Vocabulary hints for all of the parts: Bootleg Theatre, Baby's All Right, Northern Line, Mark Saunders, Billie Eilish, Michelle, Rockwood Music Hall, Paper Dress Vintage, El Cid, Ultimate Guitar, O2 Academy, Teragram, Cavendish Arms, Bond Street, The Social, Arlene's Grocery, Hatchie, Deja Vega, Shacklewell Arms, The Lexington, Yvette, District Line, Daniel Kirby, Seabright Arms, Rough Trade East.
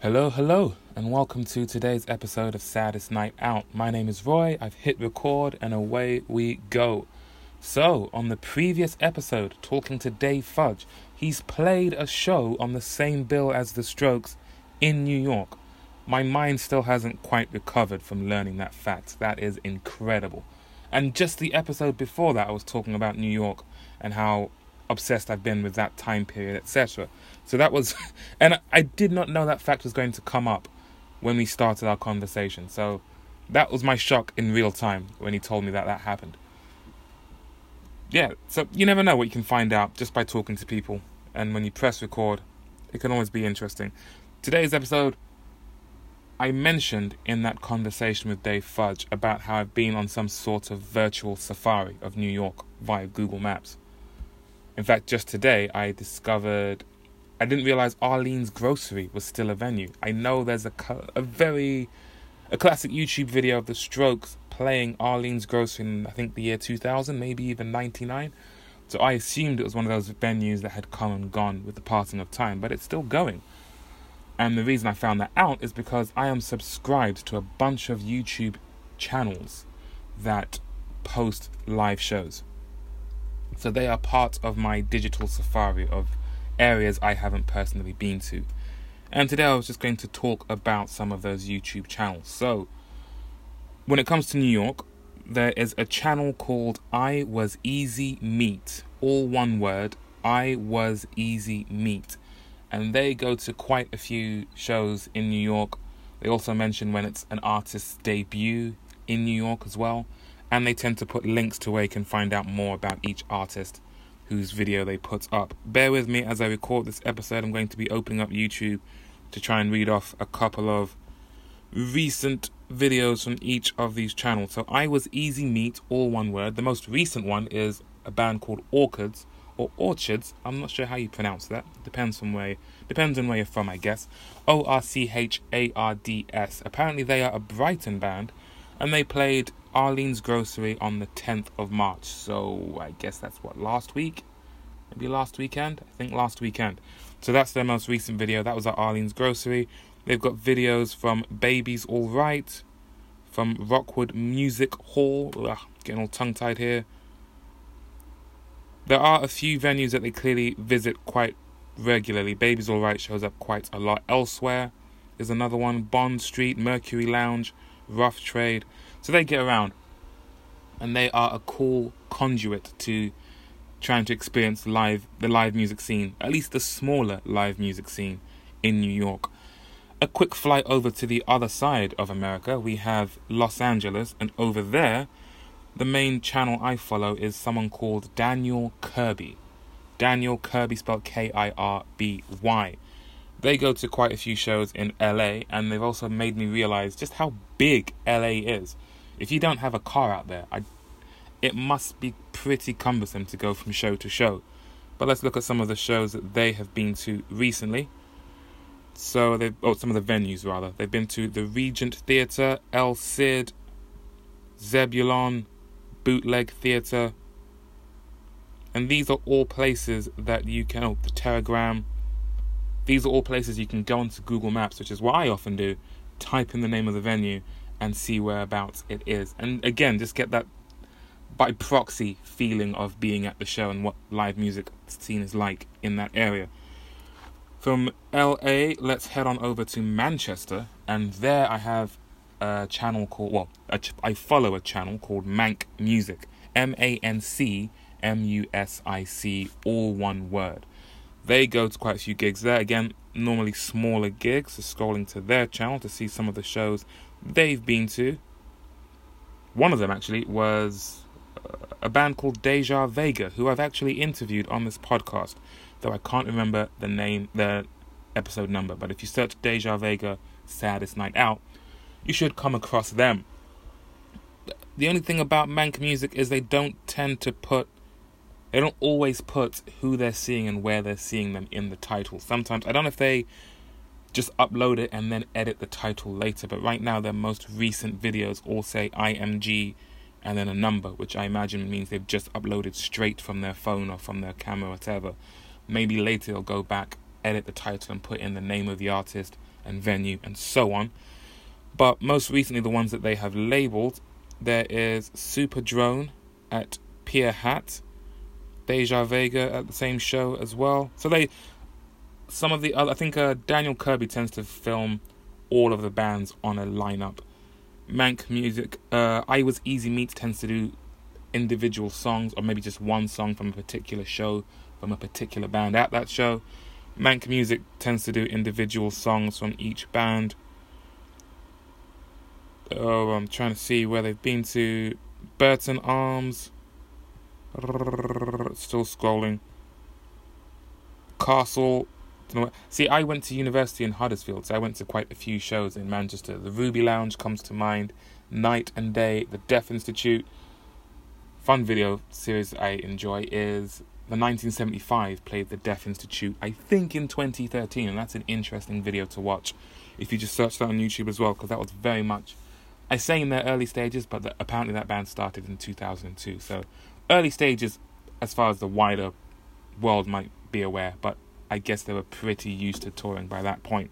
Hello, and welcome to today's episode of Saddest Night Out. My name is Roy, I've hit record, and away we go. So, on the previous episode, talking to Dave Fudge, he's played a show on the same bill as The Strokes in New York. My mind still hasn't quite recovered from learning that fact. That is incredible. And just the episode before that, I was talking about New York and how obsessed I've been with that time period, etc. So that was, and I did not know that fact was going to come up when we started our conversation. So that was my shock in real time when he told me that happened. Yeah, so you never know what you can find out just by talking to people. And when you press record, it can always be interesting. Today's episode, I mentioned in that conversation with Dave Fudge about how I've been on some sort of virtual safari of New York via Google Maps. In fact, just today, I didn't realize Arlene's Grocery was still a venue. I know there's a classic YouTube video of The Strokes playing Arlene's Grocery in, I think, the year 2000, maybe even 99. So I assumed it was one of those venues that had come and gone with the passing of time, but it's still going. And the reason I found that out is because I am subscribed to a bunch of YouTube channels that post live shows. So they are part of my digital safari of areas I haven't personally been to. And today I was just going to talk about some of those YouTube channels. So, when it comes to New York, there is a channel called I Was Easy Meat. All one word, I Was Easy Meat. And they go to quite a few shows in New York. They also mention when it's an artist's debut in New York as well. And they tend to put links to where you can find out more about each artist whose video they put up. Bear with me as I record this episode. I'm going to be opening up YouTube to try and read off a couple of recent videos from each of these channels. So I Was Easy Meat, all one word. The most recent one is a band called Orchards, or Orchards. I'm not sure how you pronounce that. Depends on where you're from, I guess. Orchards. Apparently they are a Brighton band, and they played Arlene's Grocery on the 10th of March. So I guess that's last week? Maybe last weekend? I think last weekend. So that's their most recent video. That was at Arlene's Grocery. They've got videos from Baby's All Right, from Rockwood Music Hall. Ugh, getting all tongue-tied here. There are a few venues that they clearly visit quite regularly. Baby's All Right shows up quite a lot. Elsewhere is another one. Bond Street, Mercury Lounge, Rough Trade. So they get around, and they are a cool conduit to trying to experience the live music scene, at least the smaller live music scene in New York. A quick flight over to the other side of America, we have Los Angeles, and over there, the main channel I follow is someone called Daniel Kirby. Daniel Kirby, spelled Kirby. They go to quite a few shows in LA, and they've also made me realize just how big LA is. If you don't have a car out there, it must be pretty cumbersome to go from show to show. But let's look at some of the shows that they have been to recently. Some of the venues, rather. They've been to the Regent Theatre, El Cid, Zebulon, Bootleg Theatre. And these are all places that you can... Oh, the Teragram. These are all places you can go onto Google Maps, which is what I often do, type in the name of the venue and see whereabouts it is. And again, just get that by proxy feeling of being at the show and what live music scene is like in that area. From LA, let's head on over to Manchester. And there I have a channel called... I follow a channel called Manc Music. MancMusic, all one word. They go to quite a few gigs there. Again, normally smaller gigs. So scrolling to their channel to see some of the shows they've been to. One of them, actually, was a band called Deja Vega, who I've actually interviewed on this podcast, though I can't remember the name, the episode number. But if you search Deja Vega, Saddest Night Out, you should come across them. The only thing about Manc Music is they don't always put who they're seeing and where they're seeing them in the title. Sometimes, I don't know if they just upload it and then edit the title later, but right now their most recent videos all say IMG and then a number, which I imagine means they've just uploaded straight from their phone or from their camera or whatever. Maybe later they'll go back, edit the title and put in the name of the artist and venue and so on. But most recently, the ones that they have labelled, there is Super Drone at Pier Hat, Deja Vega at the same show as well. So they, some of the other, I think Daniel Kirby tends to film all of the bands on a lineup. Manc Music, I Was Easy Meat tends to do individual songs, or maybe just one song from a particular show, from a particular band at that show. Manc Music tends to do individual songs from each band. Oh, I'm trying to see where they've been to. Burton Arms. Still scrolling. Castle. See, I went to university in Huddersfield, so I went to quite a few shows in Manchester. The Ruby Lounge comes to mind. Night and Day. The Deaf Institute. Fun video series I enjoy is the 1975 played The Deaf Institute, I think in 2013, and that's an interesting video to watch if you just search that on YouTube as well, because that was very much, I say in their early stages, but apparently that band started in 2002, so early stages as far as the wider world might be aware, but I guess they were pretty used to touring by that point.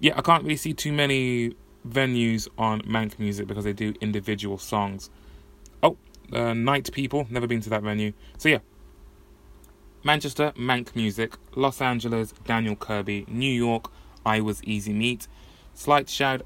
Yeah, I can't really see too many venues on Manc Music because they do individual songs. Oh, Night People, never been to that venue. So yeah, Manchester, Manc Music. Los Angeles, Daniel Kirby. New York, I Was Easy Meat. Slight shout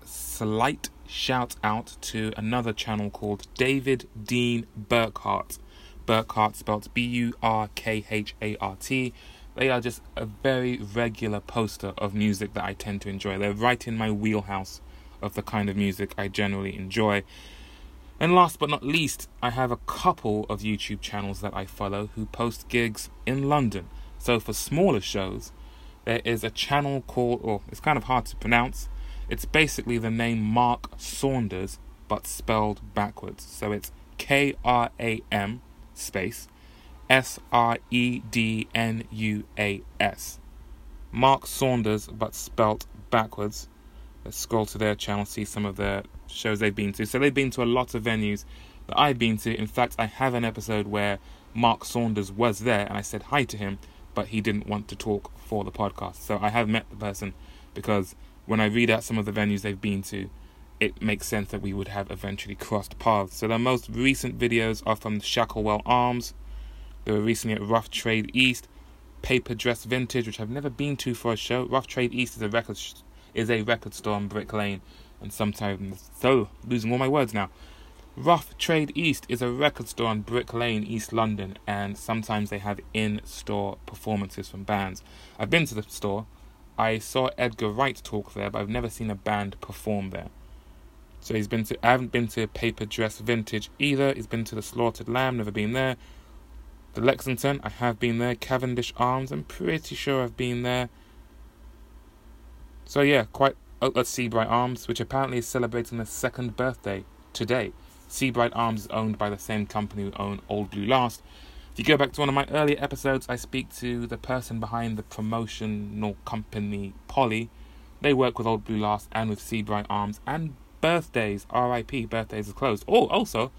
out to another channel called David Dean Burkhart. Burkhart spelled Burkhart. They are just a very regular poster of music that I tend to enjoy. They're right in my wheelhouse of the kind of music I generally enjoy. And last but not least, I have a couple of YouTube channels that I follow who post gigs in London. So for smaller shows, there is a channel called, or it's kind of hard to pronounce, it's basically the name Mark Saunders, but spelled backwards. So it's K-R-A-M space S-R-E-D-N-U-A-S. Mark Saunders, but spelt backwards. Let's scroll to their channel, see some of their shows they've been to. So they've been to a lot of venues that I've been to. In fact, I have an episode where Mark Saunders was there and I said hi to him, but he didn't want to talk for the podcast. So I have met the person, because when I read out some of the venues they've been to, it makes sense that we would have eventually crossed paths. So their most recent videos are from the Shacklewell Arms. They were recently at Rough Trade East. Paper Dress Vintage, which I've never been to for a show. Rough Trade East is a record store on Brick Lane, and sometimes, so losing all my words now. Rough Trade East is a record store on Brick Lane, East London, and sometimes they have in-store performances from bands. I've been to the store. I saw Edgar Wright talk there, but I've never seen a band perform there. So I haven't been to Paper Dress Vintage either. He's been to the Slaughtered Lamb, never been there. The Lexington, I have been there. Cavendish Arms, I'm pretty sure I've been there. So yeah, Seabright Arms, which apparently is celebrating their second birthday today. Seabright Arms is owned by the same company who own Old Blue Last. If you go back to one of my earlier episodes, I speak to the person behind the promotional company, Polly. They work with Old Blue Last and with Seabright Arms, and birthdays, RIP, birthdays are closed. Oh, also,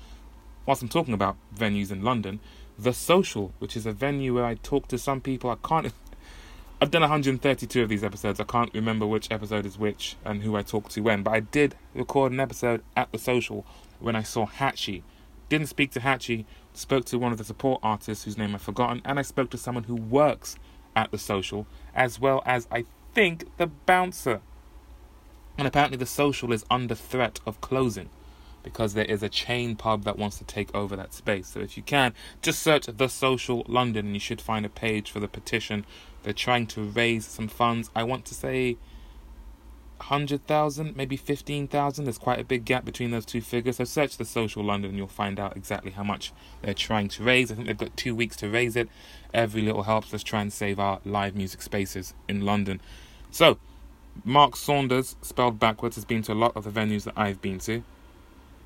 whilst I'm talking about venues in London, The Social, which is a venue where I talk to some people. I've done 132 of these episodes. I can't remember which episode is which and who I talked to when, but I did record an episode at The Social when I saw Hatchie. Didn't speak to Hatchie, spoke to one of the support artists whose name I've forgotten, and I spoke to someone who works at The Social, as well as, I think, the bouncer. And apparently The Social is under threat of closing because there is a chain pub that wants to take over that space. So if you can, just search The Social London and you should find a page for the petition. They're trying to raise some funds. I want to say 100,000, maybe 15,000. There's quite a big gap between those two figures. So search The Social London and you'll find out exactly how much they're trying to raise. I think they've got 2 weeks to raise it. Every little helps. Let's try and save our live music spaces in London. So Mark Saunders, spelled backwards, has been to a lot of the venues that I've been to.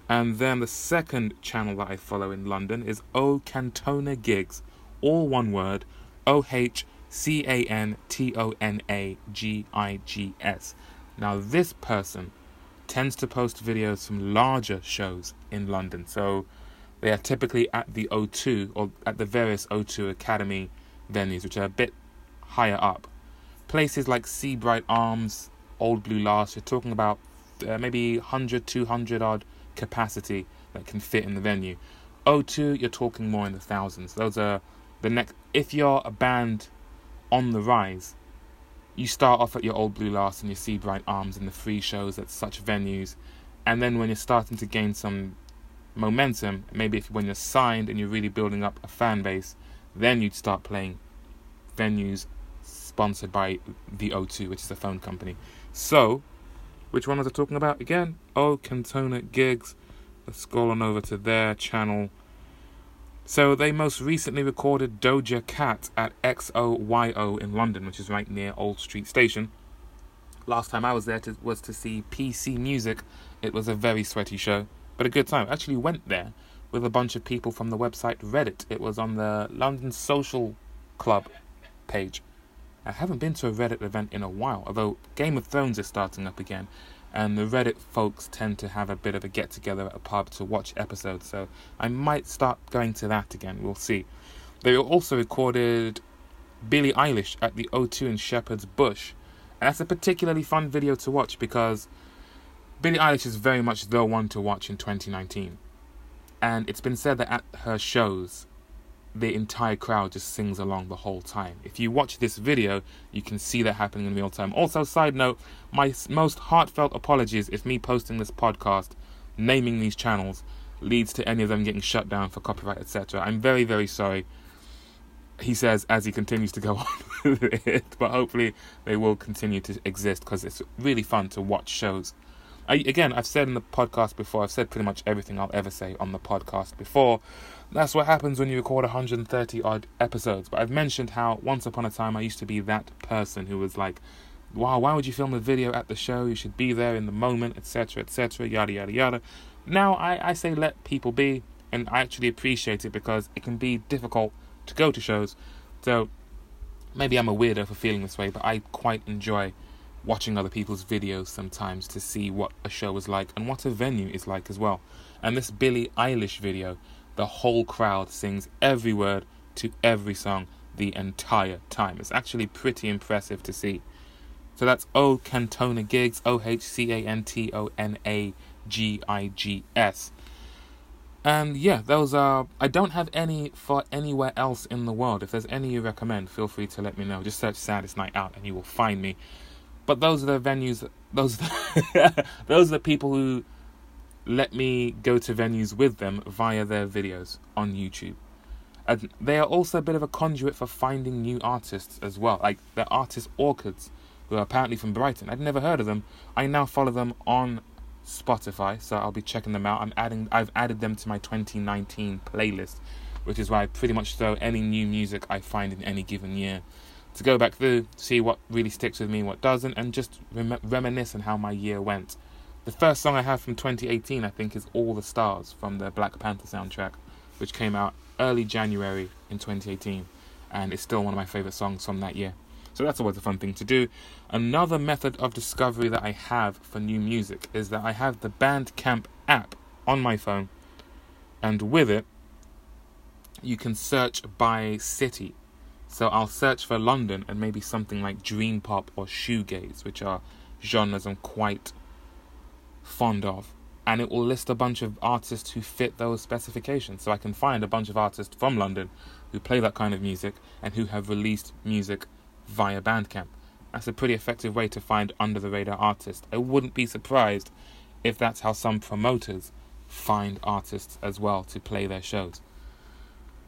And then the second channel that I follow in London is O-Cantona Gigs. All one word, O-H-C-A-N-T-O-N-A-G-I-G-S. Now this person tends to post videos from larger shows in London. So they are typically at the O2 or at the various O2 Academy venues, which are a bit higher up. places like Seabright Arms, Old Blue Last, you're talking about maybe 100, 200 odd capacity that can fit in the venue. O2, you're talking more in the thousands. Those are the next. If you're a band on the rise, you start off at your Old Blue Last and your Seabright Arms and the free shows at such venues, and then when you're starting to gain some momentum, maybe if when you're signed and you're really building up a fan base, then you'd start playing venues sponsored by the O2, which is a phone company. So, which one was I talking about again? O-Cantona Gigs. Let's scroll on over to their channel. So they most recently recorded Doja Cat at XOYO in London, which is right near Old Street Station. Last time I was there was to see PC Music. It was a very sweaty show, but a good time. I actually went there with a bunch of people from the website Reddit. It was on the London Social Club page. I haven't been to a Reddit event in a while, although Game of Thrones is starting up again, and the Reddit folks tend to have a bit of a get-together at a pub to watch episodes, so I might start going to that again. We'll see. They also recorded Billie Eilish at the O2 in Shepherd's Bush, and that's a particularly fun video to watch because Billie Eilish is very much the one to watch in 2019. And it's been said that at her shows, the entire crowd just sings along the whole time. If you watch this video, you can see that happening in real time. Also, side note, my most heartfelt apologies if me posting this podcast, naming these channels, leads to any of them getting shut down for copyright, etc. I'm very, very sorry, he says as he continues to go on with it. But hopefully they will continue to exist because it's really fun to watch shows. Again, I've said in the podcast before, I've said pretty much everything I'll ever say on the podcast before. That's what happens when you record 130-odd episodes. But I've mentioned how once upon a time I used to be that person who was like, wow, why would you film a video at the show? You should be there in the moment, etc., etc., yada, yada, yada. Now I say let people be, and I actually appreciate it because it can be difficult to go to shows. So maybe I'm a weirdo for feeling this way, but I quite enjoy watching other people's videos sometimes to see what a show is like and what a venue is like as well. And this Billie Eilish video, the whole crowd sings every word to every song the entire time. It's actually pretty impressive to see. So that's O-Cantona Gigs, O-H-C-A-N-T-O-N-A-G-I-G-S. And yeah, those are... I don't have any for anywhere else in the world. If there's any you recommend, feel free to let me know. Just search Saddest Night Out and you will find me. But those are the venues, those are the people who let me go to venues with them via their videos on YouTube. And they are also a bit of a conduit for finding new artists as well. Like the artist Orchards, who are apparently from Brighton. I'd never heard of them. I now follow them on Spotify, so I'll be checking them out. I've added them to my 2019 playlist, which is why I pretty much throw any new music I find in any given year to go back through, see what really sticks with me, what doesn't, and just reminisce on how my year went. The first song I have from 2018, I think, is All the Stars from the Black Panther soundtrack, which came out early January in 2018, and it's still one of my favourite songs from that year. So that's always a fun thing to do. Another method of discovery that I have for new music is that I have the Bandcamp app on my phone, and with it, you can search by city. So I'll search for London and maybe something like dream pop or shoegaze, which are genres I'm quite fond of. And it will list a bunch of artists who fit those specifications. So I can find a bunch of artists from London who play that kind of music and who have released music via Bandcamp. That's a pretty effective way to find under-the-radar artists. I wouldn't be surprised if that's how some promoters find artists as well to play their shows.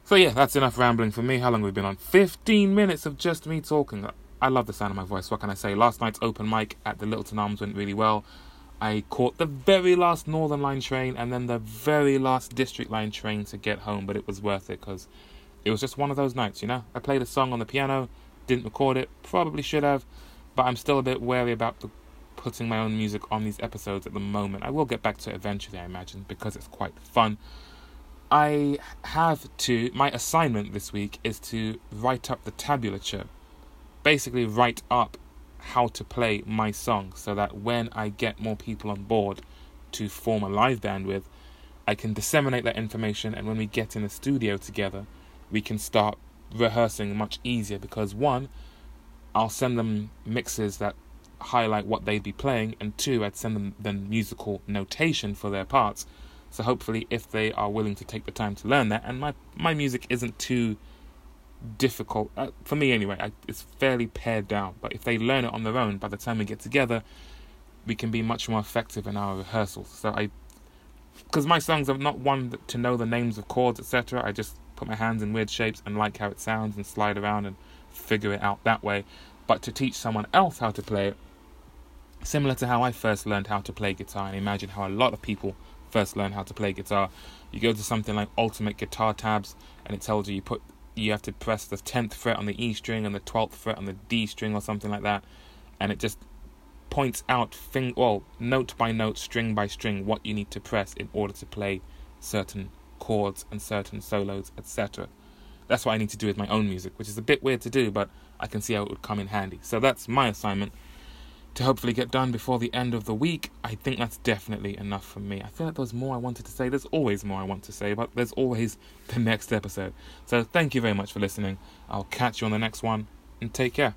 So yeah, that's enough rambling for me. How long have we been on? 15 minutes of just me talking. I love the sound of my voice, what can I say? Last night's open mic at the Littleton Arms went really well. I caught the very last Northern Line train and then the very last District Line train to get home, but it was worth it because it was just one of those nights, you know? I played a song on the piano, didn't record it, probably should have, but I'm still a bit wary about putting my own music on these episodes at the moment. I will get back to it eventually, I imagine, because it's quite fun. My assignment this week is to write up the tablature. Basically write up how to play my song so that when I get more people on board to form a live band with, I can disseminate that information, and when we get in the studio together, we can start rehearsing much easier because one, I'll send them mixes that highlight what they'd be playing, and two, I'd send them the musical notation for their parts. So hopefully, if they are willing to take the time to learn that, and my music isn't too difficult, for me anyway, it's fairly pared down, but if they learn it on their own, by the time we get together, we can be much more effective in our rehearsals. So because my songs are not one to know the names of chords, etc. I just put my hands in weird shapes and like how it sounds and slide around and figure it out that way. But to teach someone else how to play it, similar to how I first learned how to play guitar, and imagine how a lot of people first learn how to play guitar. You go to something like Ultimate Guitar Tabs, and it tells you you have to press the 10th fret on the E string and the 12th fret on the D string or something like that, and it just points out note by note, string by string, what you need to press in order to play certain chords and certain solos, etc. That's what I need to do with my own music, which is a bit weird to do, but I can see how it would come in handy. So that's my assignment to hopefully get done before the end of the week. I think that's definitely enough for me. I feel like there's more I wanted to say. There's always more I want to say, but there's always the next episode. So thank you very much for listening. I'll catch you on the next one, and take care.